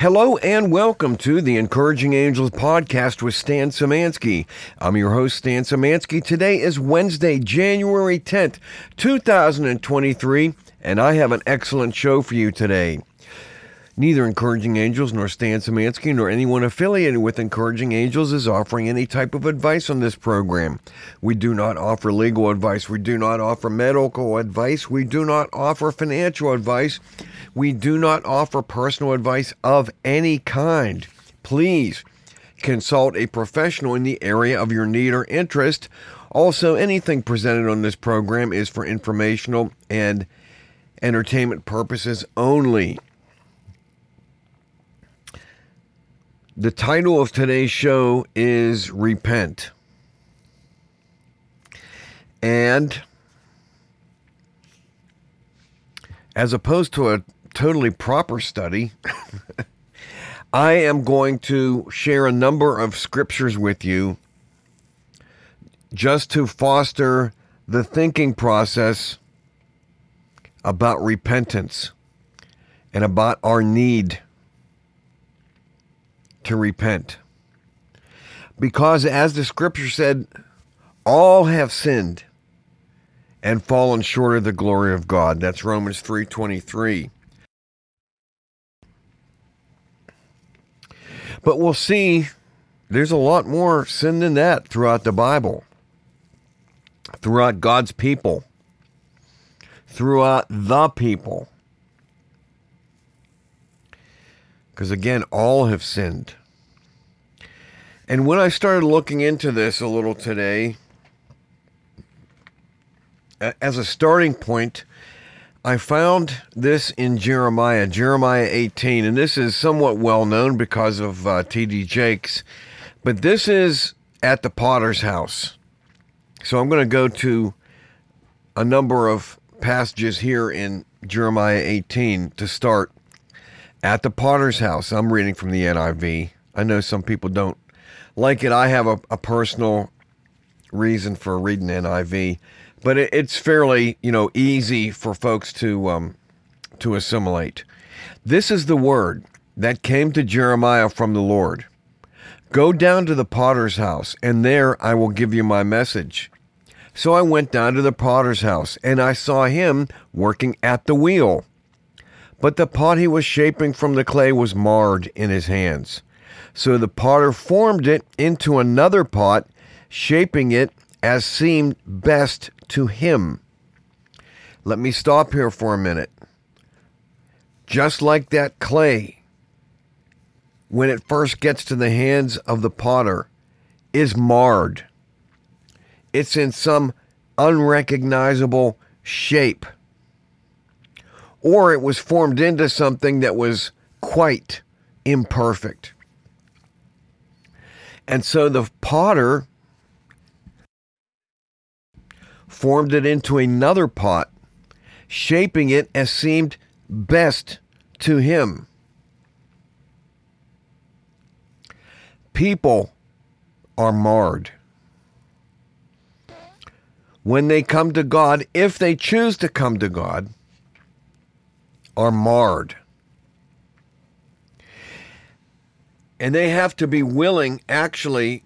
Hello and welcome to the Encouraging Angels podcast with Stan Szymanski. I'm your host, Stan Szymanski. Today is Wednesday, January 10th, 2023, and I have an excellent show for you today. Neither Encouraging Angels nor Stan Szymanski nor anyone affiliated with Encouraging Angels is offering any type of advice on this program. We do not offer legal advice. We do not offer medical advice. We do not offer financial advice. We do not offer personal advice of any kind. Please consult a professional in the area of your need or interest. Also, anything presented on this program is for informational and entertainment purposes only. The title of today's show is Repent. And as opposed to a totally proper study, I am going to share a number of scriptures with you just to foster the thinking process about repentance and about our need to repent. Because as the scripture said, all have sinned and fallen short of the glory of God. That's Romans 3:23. But we'll see there's a lot more sin than that throughout the Bible, throughout God's people, throughout the people. Because again, all have sinned. And when I started looking into this a little today, as a starting point, I found this in Jeremiah 18. And this is somewhat well known because of T.D. Jakes. But this is at the Potter's House. So I'm going to go to a number of passages here in Jeremiah 18 to start. At the Potter's House. I'm reading from the NIV. I know some people don't like it. I have a personal reason for reading NIV, but it's fairly, easy for folks to assimilate. This is the word that came to Jeremiah from the Lord. Go down to the Potter's house, and there I will give you my message. So I went down to the Potter's house, and I saw him working at the wheel. But the pot he was shaping from the clay was marred in his hands. So the potter formed it into another pot, shaping it as seemed best to him. Let me stop here for a minute. Just like that clay, when it first gets to the hands of the potter, is marred. It's in some unrecognizable shape. Or it was formed into something that was quite imperfect. And so the potter formed it into another pot, shaping it as seemed best to him. People are marred. When they come to God, if they choose to come to God, are marred. And they have to be willing, actually,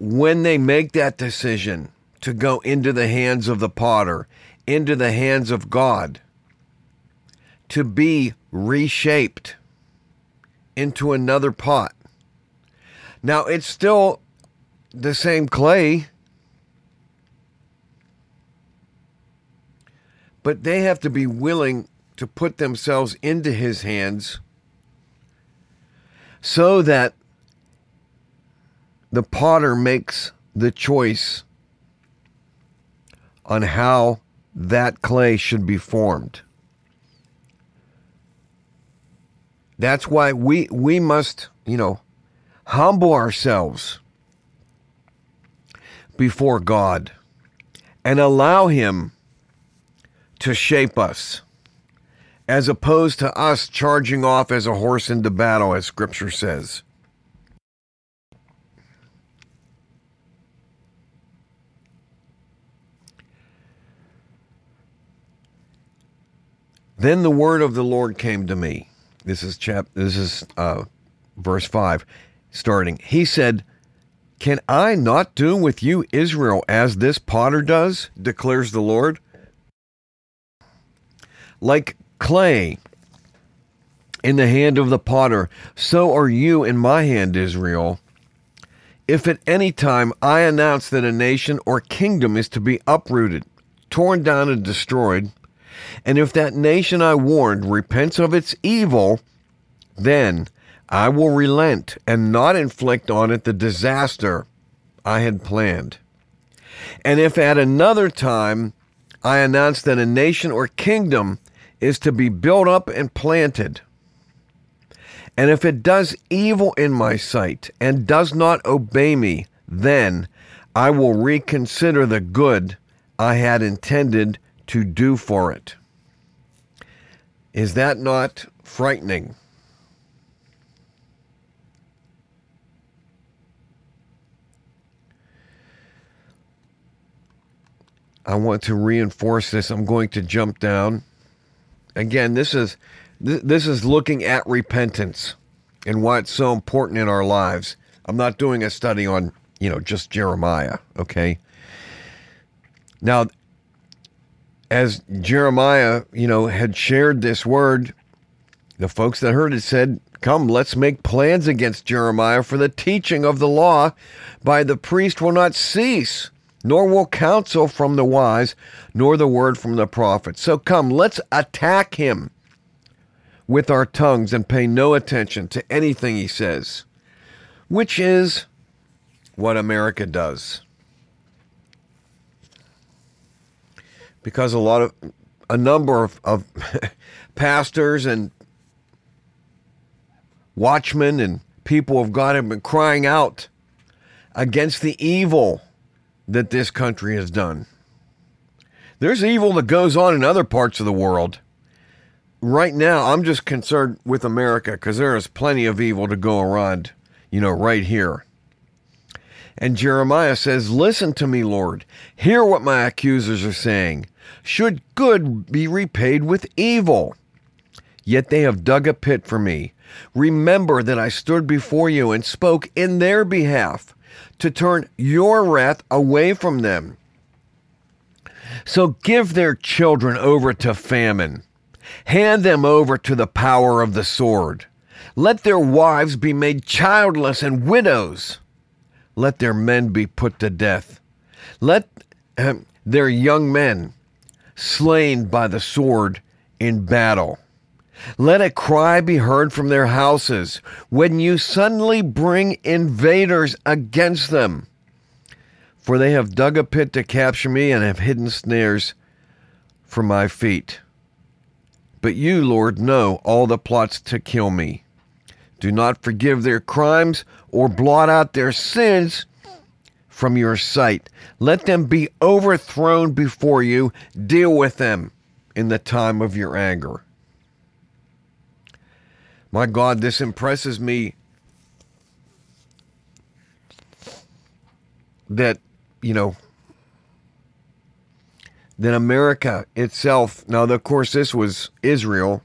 when they make that decision to go into the hands of the potter, into the hands of God, to be reshaped into another pot. Now, it's still the same clay, but they have to be willing to put themselves into his hands so that the potter makes the choice on how that clay should be formed. That's why we must, humble ourselves before God and allow him to shape us, as opposed to us charging off as a horse into battle, as Scripture says. Then the word of the Lord came to me, This is verse 5, starting. He said, "Can I not do with you, Israel, as this potter does, declares the Lord? Like clay in the hand of the potter, so are you in my hand, Israel. If at any time I announce that a nation or kingdom is to be uprooted, torn down and destroyed, and if that nation I warned repents of its evil, then I will relent and not inflict on it the disaster I had planned. And if at another time I announce that a nation or kingdom is to be built up and planted, and if it does evil in my sight and does not obey me, then I will reconsider the good I had intended to do for it." Is that not frightening? I want to reinforce this. I'm going to jump down. Again, this is looking at repentance and why it's so important in our lives. I'm not doing a study on, just Jeremiah, okay? Now, as Jeremiah, had shared this word, the folks that heard it said, "Come, let's make plans against Jeremiah, for the teaching of the law by the priest will not cease, nor will counsel from the wise, nor the word from the prophet. So come, let's attack him with our tongues and pay no attention to anything he says," which is what America does. Because a number of pastors and watchmen and people of God have been crying out against the evil that this country has done. There's evil that goes on in other parts of the world. Right now, I'm just concerned with America because there is plenty of evil to go around, right here. And Jeremiah says, "Listen to me, Lord. Hear what my accusers are saying. Should good be repaid with evil? Yet they have dug a pit for me. Remember that I stood before you and spoke in their behalf to turn your wrath away from them. So give their children over to famine. Hand them over to the power of the sword. Let their wives be made childless and widows. Let their men be put to death. Let their young men slain by the sword in battle. Let a cry be heard from their houses when you suddenly bring invaders against them. For they have dug a pit to capture me and have hidden snares for my feet. But you, Lord, know all the plots to kill me. Do not forgive their crimes or blot out their sins from your sight. Let them be overthrown before you. Deal with them in the time of your anger." My God, this impresses me that, then America itself, now of course this was Israel,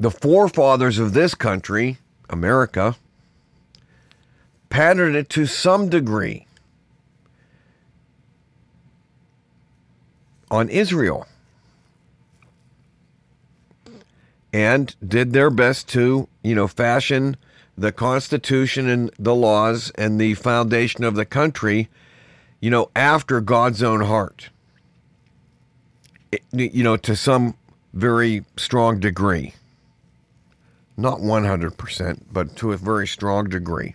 the forefathers of this country, America, patterned it to some degree on Israel and did their best to, fashion the Constitution and the laws and the foundation of the country, after God's own heart, to some very strong degree. Not 100%, but to a very strong degree.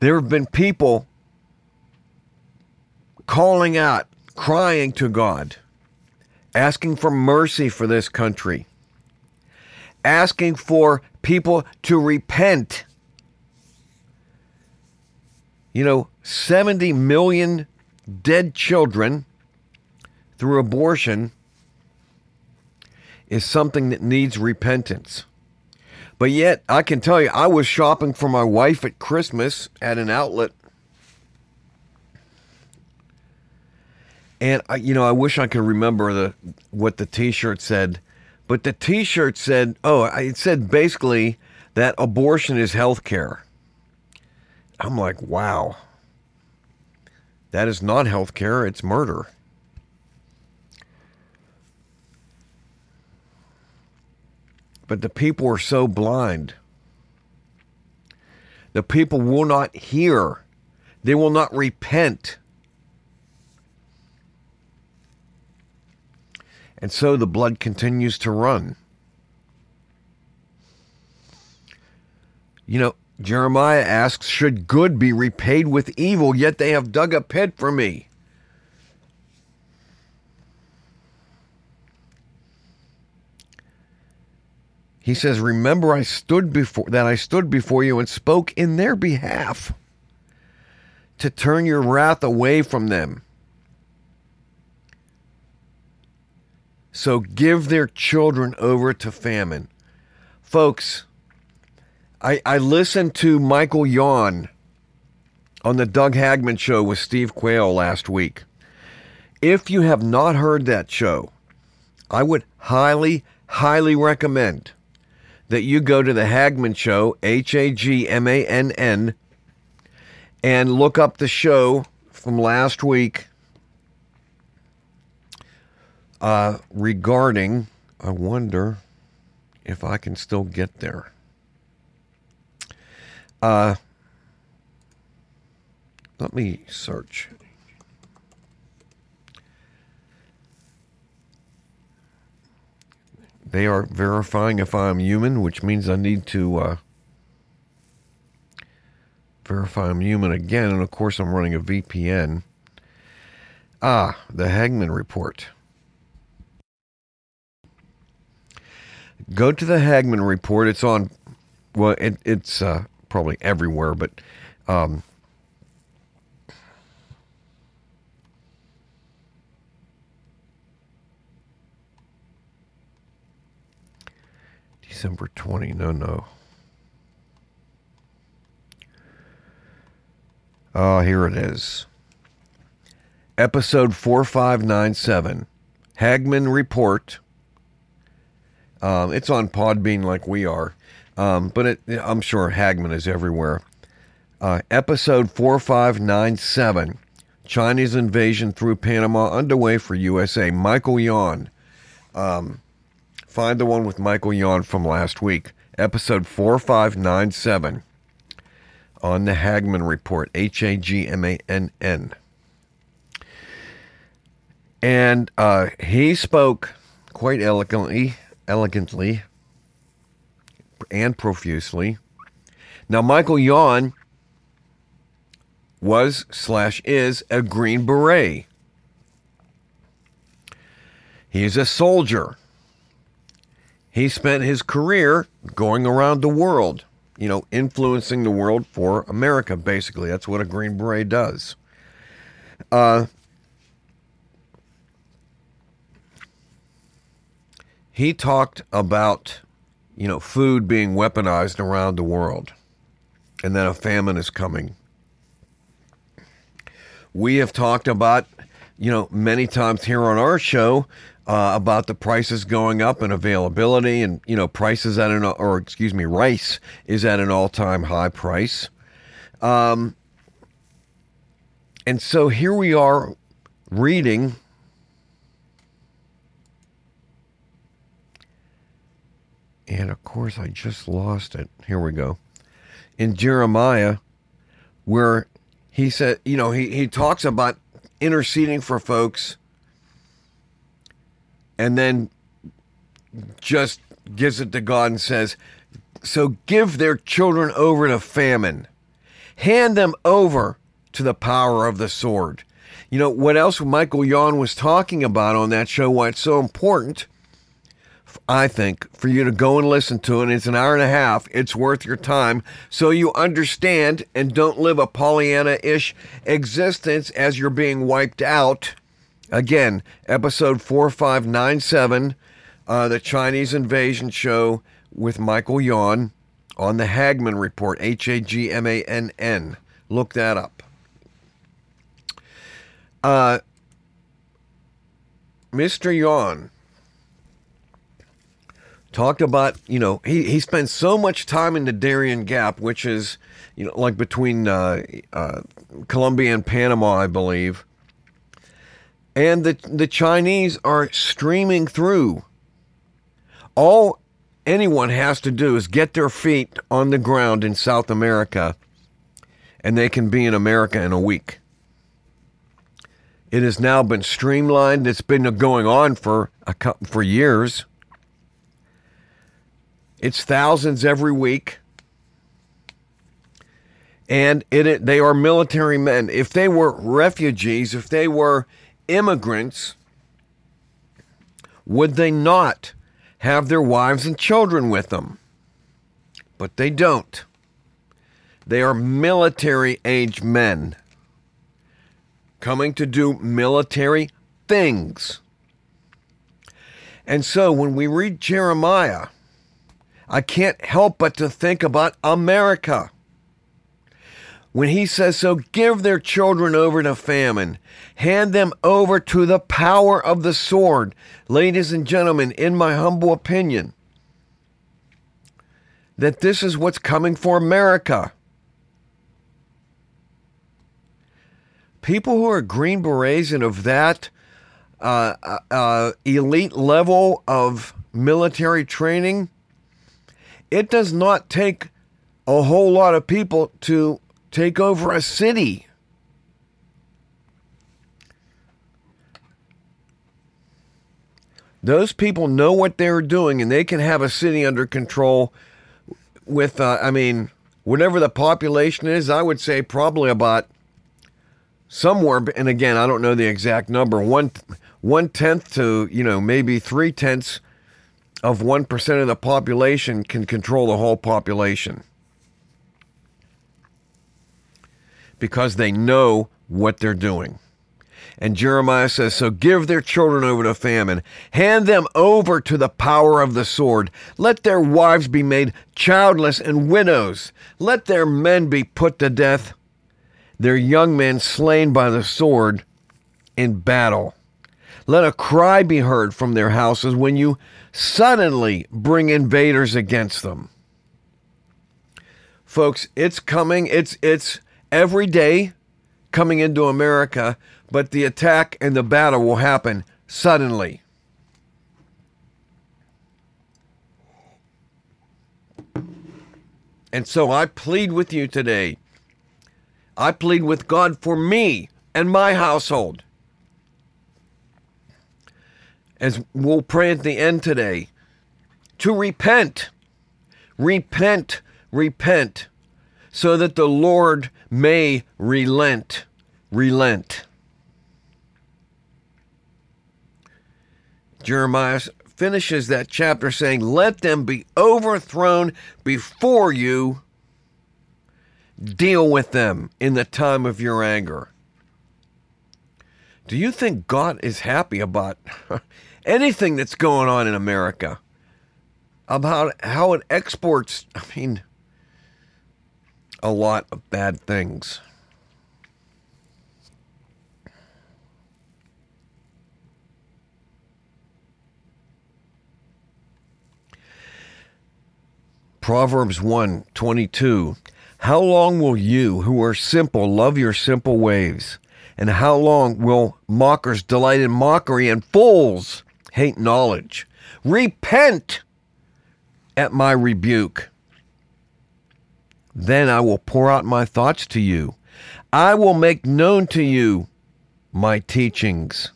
There have been people calling out, crying to God, asking for mercy for this country, asking for people to repent. 70 million dead children through abortion is something that needs repentance. But yet, I can tell you, I was shopping for my wife at Christmas at an outlet And I wish I could remember what the T-shirt said, but the T-shirt said, it said basically that abortion is healthcare. I'm like, wow, that is not healthcare; it's murder. But the people are so blind. The people will not hear. They will not repent. And so the blood continues to run. Jeremiah asks, should good be repaid with evil, yet they have dug a pit for me? He says, remember I stood before you and spoke in their behalf to turn your wrath away from them. So give their children over to famine. Folks, I listened to Michael Yon on the Doug Hagman show with Steve Quayle last week. If you have not heard that show, I would highly, highly recommend that you go to the Hagman show, Hagmann, and look up the show from last week regarding, I wonder if I can still get there. Let me search. They are verifying if I'm human, which means I need to verify I'm human again. And of course, I'm running a VPN. The Hagman Report. Go to the Hagman Report. It's on, well, it's probably everywhere, but December 20, no. Oh, here it is. Episode 4597, Hagman Report. It's on Podbean like we are. But I'm sure Hagman is everywhere. Episode 4597, Chinese invasion through Panama underway for USA. Michael Yon. Find the one with Michael Yon from last week. Episode 4597 on the Hagman Report. Hagmann. And he spoke quite elegantly. And profusely. Now, Michael Yon was /is a Green Beret. He is a soldier. He spent his career going around the world, influencing the world for America, basically. That's what a Green Beret does. He talked about food being weaponized around the world, and then a famine is coming. We have talked about, many times here on our show about the prices going up and availability, and rice is at an all-time high price, and so here we are reading. And of course, I just lost it. Here we go. In Jeremiah, where he said, he talks about interceding for folks and then just gives it to God and says, so give their children over to famine. Hand them over to the power of the sword. What else Michael Yon was talking about on that show, why it's so important, I think, for you to go and listen to it. It's an hour and a half. It's worth your time, so you understand and don't live a Pollyanna-ish existence as you're being wiped out. Again, episode 4597, the Chinese invasion show with Michael Yon on the Hagman Report, Hagmann. Look that up. Mr. Yon talked about, you know, he spent so much time in the Darien Gap, which is, you know, like between Colombia and Panama, I believe. And the Chinese are streaming through. All anyone has to do is get their feet on the ground in South America, and they can be in America in a week. It has now been streamlined. It's been going on for years. It's thousands every week. And they are military men. If they were refugees, if they were immigrants, would they not have their wives and children with them? But they don't. They are military-age men coming to do military things. And so when we read Jeremiah, I can't help but to think about America. When he says, so give their children over to famine, hand them over to the power of the sword. Ladies and gentlemen, in my humble opinion, that this is what's coming for America. People who are Green Berets and of that elite level of military training, it does not take a whole lot of people to take over a city. Those people know what they're doing, and they can have a city under control with, whatever the population is, I would say probably about somewhere, and again, I don't know the exact number, one-tenth to, maybe three-tenths of 1% of the population can control the whole population, because they know what they're doing. And Jeremiah says, so give their children over to famine, hand them over to the power of the sword, let their wives be made childless and widows, let their men be put to death, their young men slain by the sword in battle. Let a cry be heard from their houses when you suddenly bring invaders against them. Folks, it's coming, it's every day coming into America, but the attack and the battle will happen suddenly. And so I plead with you today. I plead with God for me and my household. As we'll pray at the end today, to repent, repent, repent, so that the Lord may relent, relent. Jeremiah finishes that chapter saying, let them be overthrown before you. Deal with them in the time of your anger. Do you think God is happy about anything that's going on in America? About how it exports, a lot of bad things. Proverbs 1:22. How long will you who are simple love your simple ways? And how long will mockers delight in mockery and fools hate knowledge? Repent at my rebuke. Then I will pour out my thoughts to you. I will make known to you my teachings.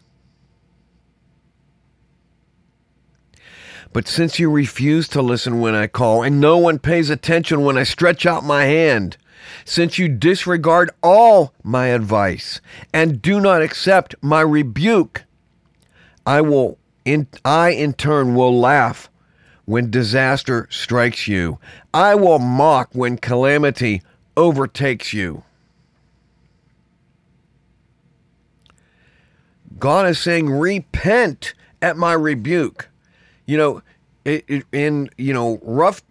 But since you refuse to listen when I call, and no one pays attention when I stretch out my hand, since you disregard all my advice and do not accept my rebuke, I in turn will laugh when disaster strikes you. I will mock when calamity overtakes you. God is saying, repent at my rebuke. In rough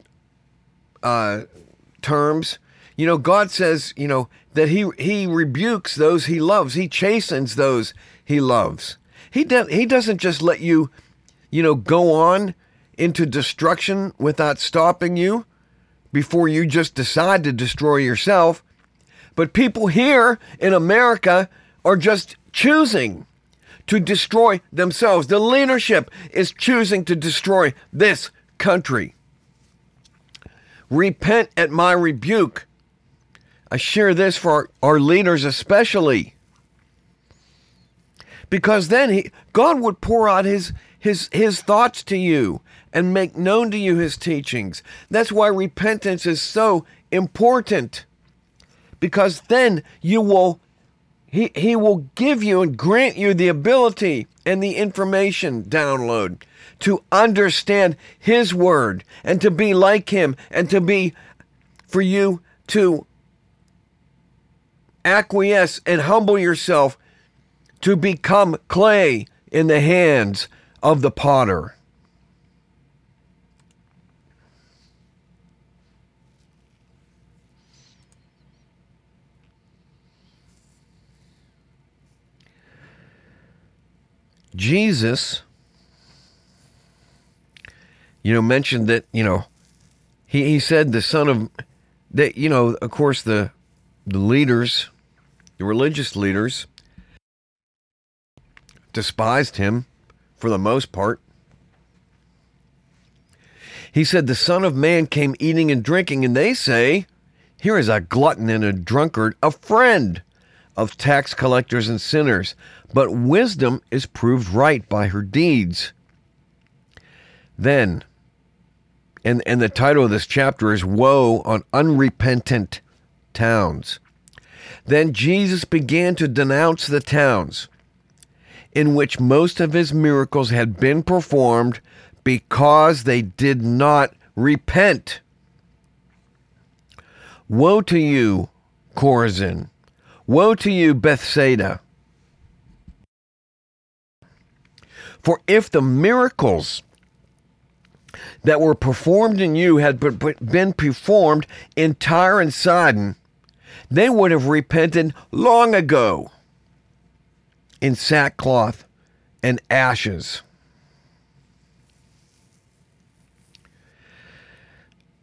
terms, God says, that he rebukes those he loves. He chastens those he loves. He doesn't just let you, go on into destruction without stopping you before you just decide to destroy yourself. But people here in America are just choosing to destroy themselves. The leadership is choosing to destroy this country. Repent at my rebuke. I share this for our leaders especially. Because then God would pour out his thoughts to you and make known to you his teachings. That's why repentance is so important. Because then you will, he will give you and grant you the ability and the information download to understand his word and to be like him and to be, for you to acquiesce and humble yourself to become clay in the hands of the potter. Jesus, mentioned that, he said the son of, that, of course, the leaders, the religious leaders, despised him for the most part. He said, the Son of Man came eating and drinking, and they say, here is a glutton and a drunkard, a friend of tax collectors and sinners. But wisdom is proved right by her deeds. Then, and the title of this chapter is Woe on Unrepentant Towns. Then Jesus began to denounce the towns in which most of his miracles had been performed because they did not repent. Woe to you, Chorazin. Woe to you, Bethsaida. For if the miracles that were performed in you had been performed in Tyre and Sidon, they would have repented long ago in sackcloth and ashes.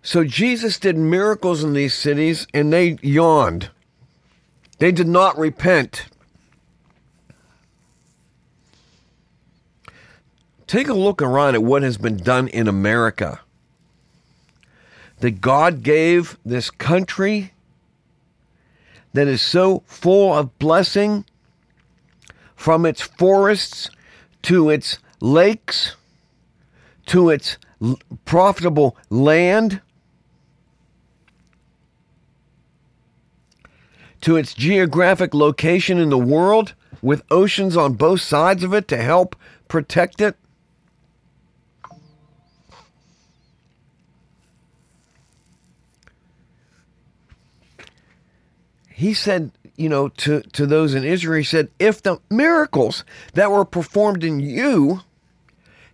So Jesus did miracles in these cities, and they yawned. They did not repent. Take a look around at what has been done in America. That God gave this country that is so full of blessing, from its forests to its lakes to its profitable land to its geographic location in the world with oceans on both sides of it to help protect it. He said, to those in Israel, he said, if the miracles that were performed in you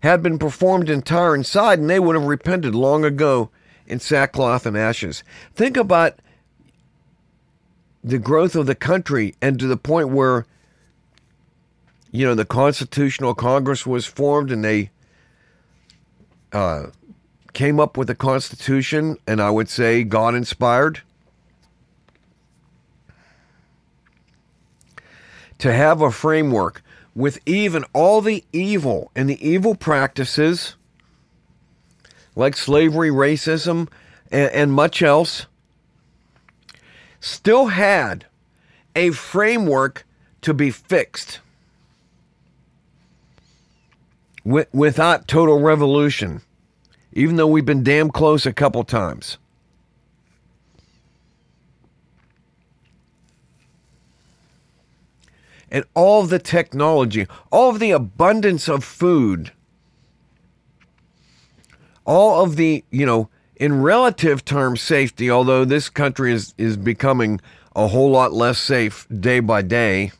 had been performed in Tyre and Sidon, they would have repented long ago in sackcloth and ashes. Think about the growth of the country, and to the point where, the Constitutional Congress was formed, and they came up with a Constitution, and I would say God-inspired, to have a framework with even all the evil and the evil practices like slavery, racism, and much else, still had a framework to be fixed without total revolution, even though we've been damn close a couple times. And all the technology, all of the abundance of food, all of the, in relative terms, safety, although this country is becoming a whole lot less safe day by day.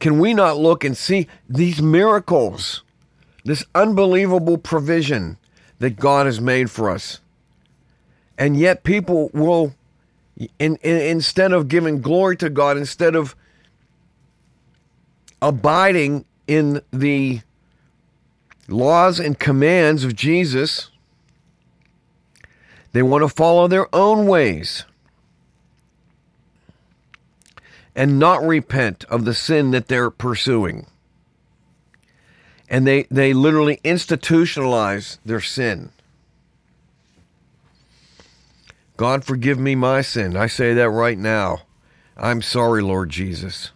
Can we not look and see these miracles, this unbelievable provision that God has made for us? And yet people will, instead of giving glory to God, instead of abiding in the laws and commands of Jesus. They want to follow their own ways and not repent of the sin that they're pursuing. And they literally institutionalize their sin. God, forgive me my sin. I say that right now. I'm sorry, Lord Jesus.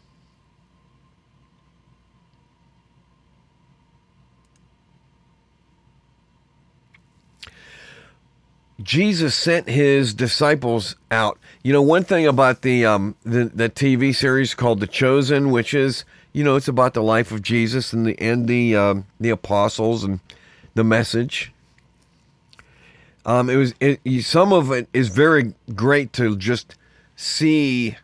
Jesus sent his disciples out. You know, one thing about the TV series called The Chosen, which is, you know, it's about the life of Jesus and the apostles and the message. Some of it is very great to just see,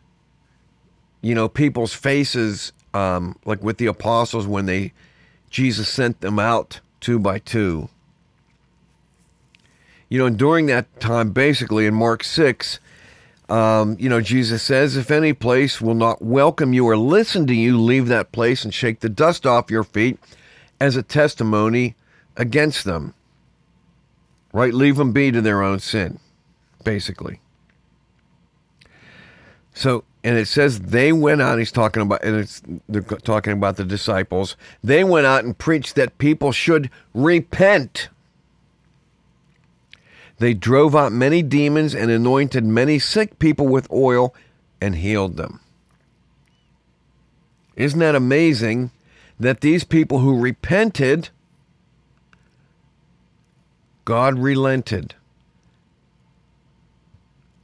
you know, people's faces, like with the apostles when Jesus sent them out 2 by 2. You know, and during that time, basically in Mark 6, you know, Jesus says, if any place will not welcome you or listen to you, leave that place and shake the dust off your feet as a testimony against them. Right? Leave them be to their own sin, basically. So, and it says they went out, they're talking about the disciples. They went out and preached that people should repent. They drove out many demons and anointed many sick people with oil and healed them. Isn't that amazing that these people who repented, God relented?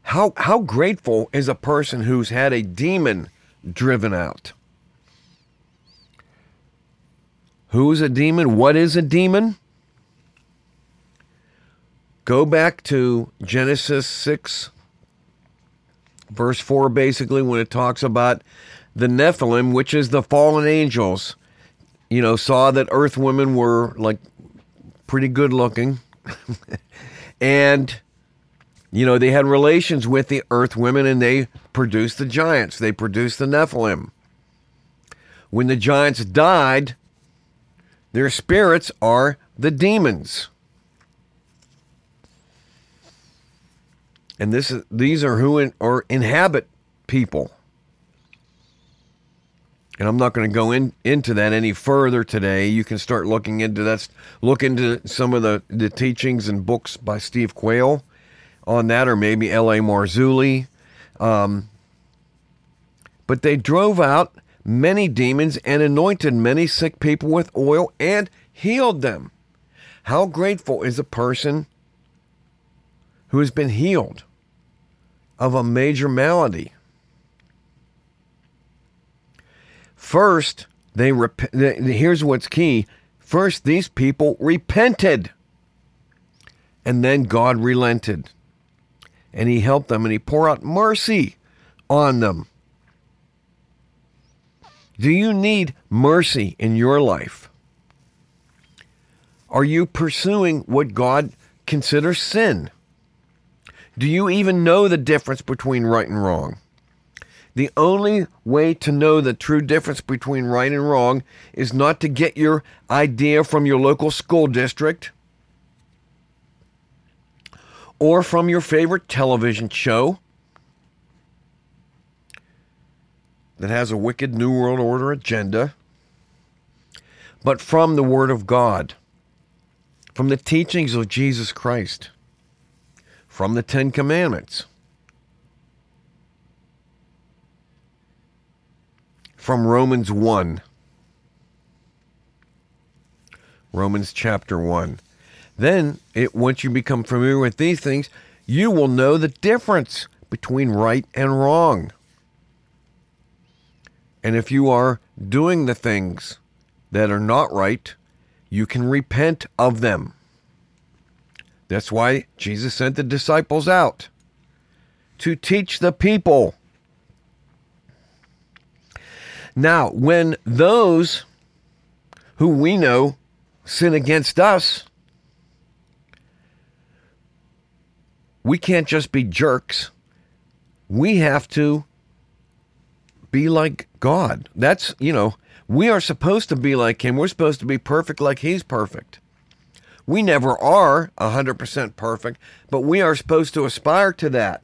How grateful is a person who's had a demon driven out? Who is a demon? What is a demon? Go back to Genesis 6, verse 4, basically, when it talks about the Nephilim, which is the fallen angels, you know, saw that earth women were, like, pretty good looking. And, you know, they had relations with the earth women, and they produced the giants. They produced the Nephilim. When the giants died, their spirits are the demons. And these are who inhabit people. And I'm not going to go into that any further today. You can start looking into that. Look into some of the teachings and books by Steve Quayle on that, or maybe L.A. Marzulli. But they drove out many demons and anointed many sick people with oil and healed them. How grateful is a person who has been healed of a major malady? First, here's what's key. First, these people repented, and then God relented, and he helped them, and he poured out mercy on them. Do you need mercy in your life? Are you pursuing what God considers sin? Do you even know the difference between right and wrong? The only way to know the true difference between right and wrong is not to get your idea from your local school district or from your favorite television show that has a wicked New World Order agenda, but from the Word of God, from the teachings of Jesus Christ, from the 10 Commandments, from Romans 1, Romans chapter 1. Then, once you become familiar with these things, you will know the difference between right and wrong. And if you are doing the things that are not right, you can repent of them. That's why Jesus sent the disciples out, to teach the people. Now, when those who we know sin against us, we can't just be jerks. We have to be like God. That's, you know, we are supposed to be like him. We're supposed to be perfect like he's perfect. We never are 100% perfect, but we are supposed to aspire to that.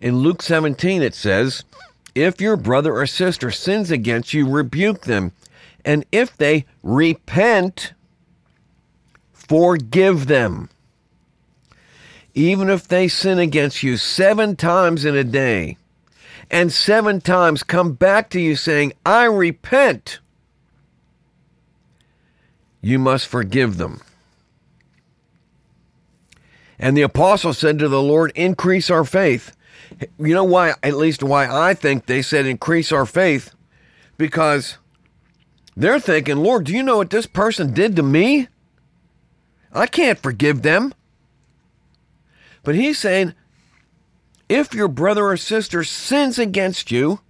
In Luke 17, it says, if your brother or sister sins against you, rebuke them. And if they repent, forgive them. Even if they sin against you 7 times in a day, and 7 times come back to you saying, I repent, you must forgive them. And the apostle said to the Lord, increase our faith. You know why, at least why I think they said increase our faith? Because they're thinking, Lord, do you know what this person did to me? I can't forgive them. But he's saying, if your brother or sister sins against you,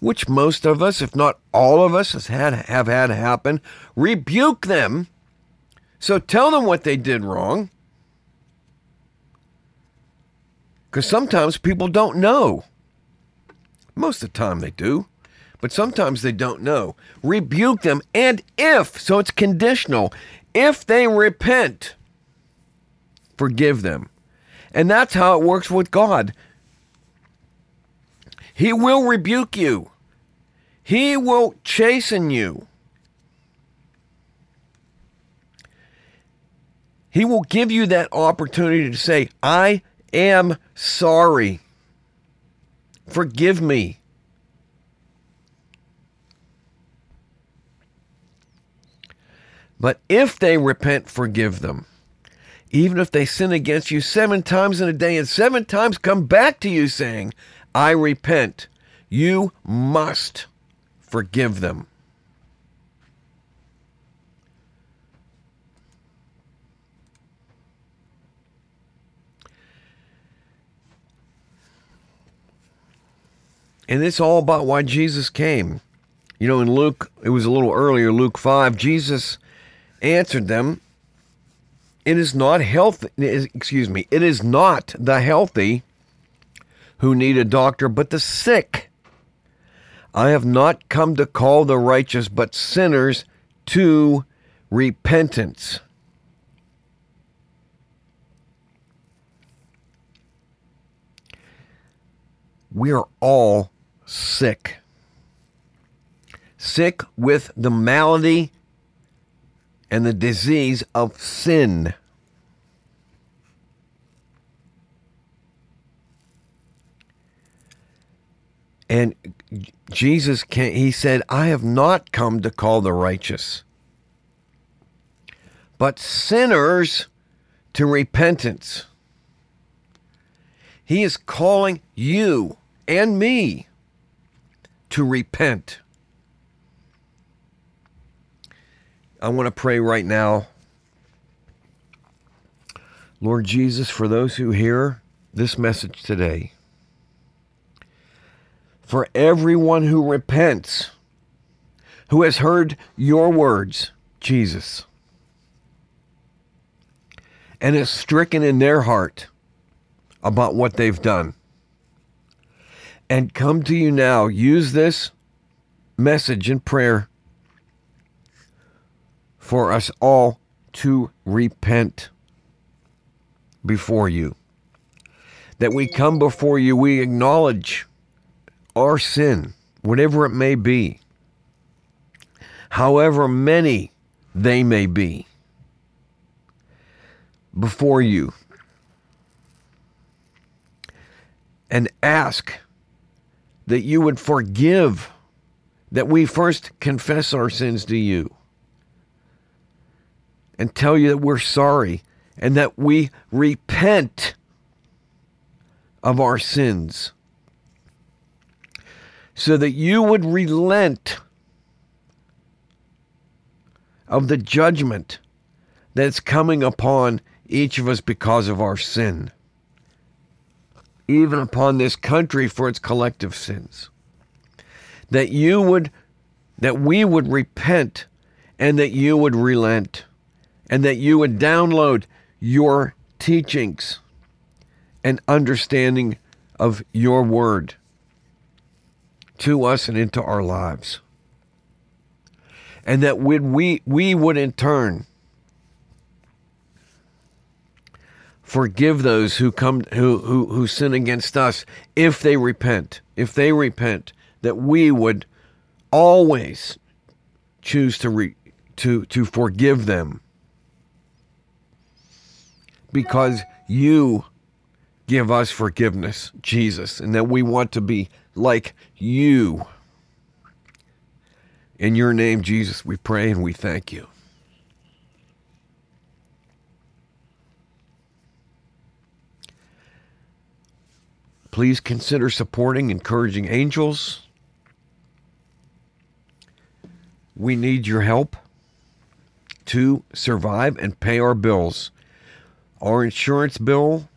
which most of us, if not all of us, have had happen, rebuke them. So tell them what they did wrong. Because sometimes people don't know. Most of the time they do, but sometimes they don't know. Rebuke them, and if, so it's conditional, if they repent, forgive them. And that's how it works with God. He will rebuke you. He will chasten you. He will give you that opportunity to say, I am sorry. Forgive me. But if they repent, forgive them. Even if they sin against you 7 times in a day and 7 times come back to you saying, I repent, you must forgive them. And it's all about why Jesus came. You know, in Luke, it was a little earlier, Luke 5, Jesus answered them, it is not the healthy who need a doctor, but the sick. I have not come to call the righteous, but sinners to repentance. We are all sick. Sick with the malady and the disease of sin. And Jesus came, he said, I have not come to call the righteous, but sinners to repentance. He is calling you and me to repent. I want to pray right now. Lord Jesus, for those who hear this message today, for everyone who repents, who has heard your words, Jesus, and is stricken in their heart about what they've done, and come to you now, use this message in prayer for us all to repent before you. That we come before you, we acknowledge our sin, whatever it may be, however many they may be, before you, and ask that you would forgive, that we first confess our sins to you, and tell you that we're sorry and that we repent of our sins, so that you would relent of the judgment that's coming upon each of us because of our sin, even upon this country for its collective sins, that we would repent and that you would relent and that you would download your teachings and understanding of your word to us and into our lives. And that when we would in turn forgive those who come who sin against us if they repent. If they repent, that we would always choose to forgive them, because you give us forgiveness, Jesus, and that we want to be like you. In your name, Jesus, we pray and we thank you. Please consider supporting Encouraging Angels. We need your help to survive and pay our bills. Our insurance bill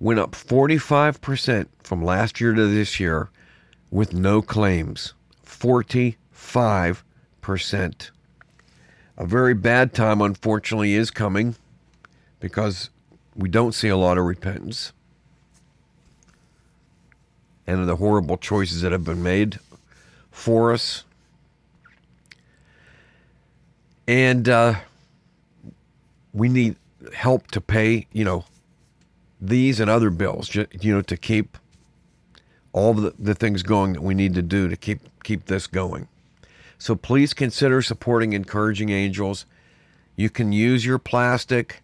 went up 45% from last year to this year with no claims. 45%. A very bad time, unfortunately, is coming because we don't see a lot of repentance and of the horrible choices that have been made for us. And we need help to pay, these and other bills, to keep all the things going that we need to do to keep this going. So please consider supporting Encouraging Angels. You can use your plastic,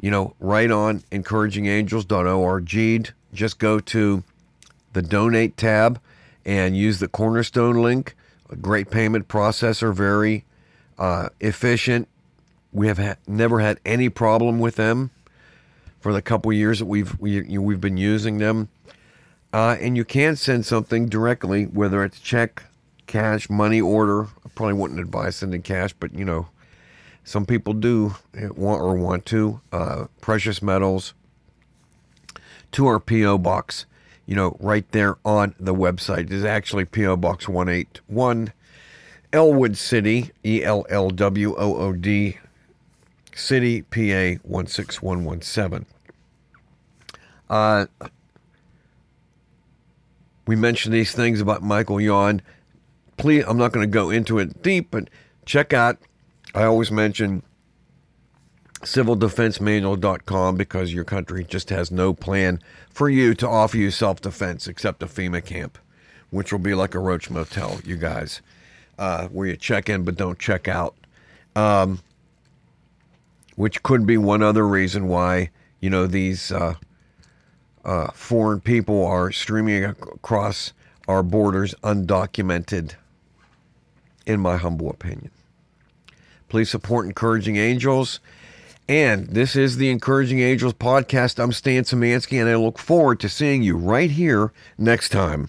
right on encouragingangels.org. Just go to the donate tab and use the Cornerstone link. A great payment processor, very efficient. We have never had any problem with them for the couple of years that we've been using them. And you can send something directly, whether it's check, cash, money order. I probably wouldn't advise sending cash, but some people do want to. Precious metals to our P.O. Box, right there on the website. It's actually P.O. Box 181, Elwood City, ELLWOOD, City, PA 16117. We mentioned these things about Michael Yon. Please, I'm not going to go into it deep, but check out, I always mention CivilDefenseManual.com, because your country just has no plan for you to offer you self-defense except a FEMA camp, which will be like a roach motel, you guys, where you check in but don't check out, which could be one other reason why, these foreign people are streaming across our borders undocumented, in my humble opinion. Please support Encouraging Angels. And this is the Encouraging Angels podcast. I'm Stan Szymanski, and I look forward to seeing you right here next time.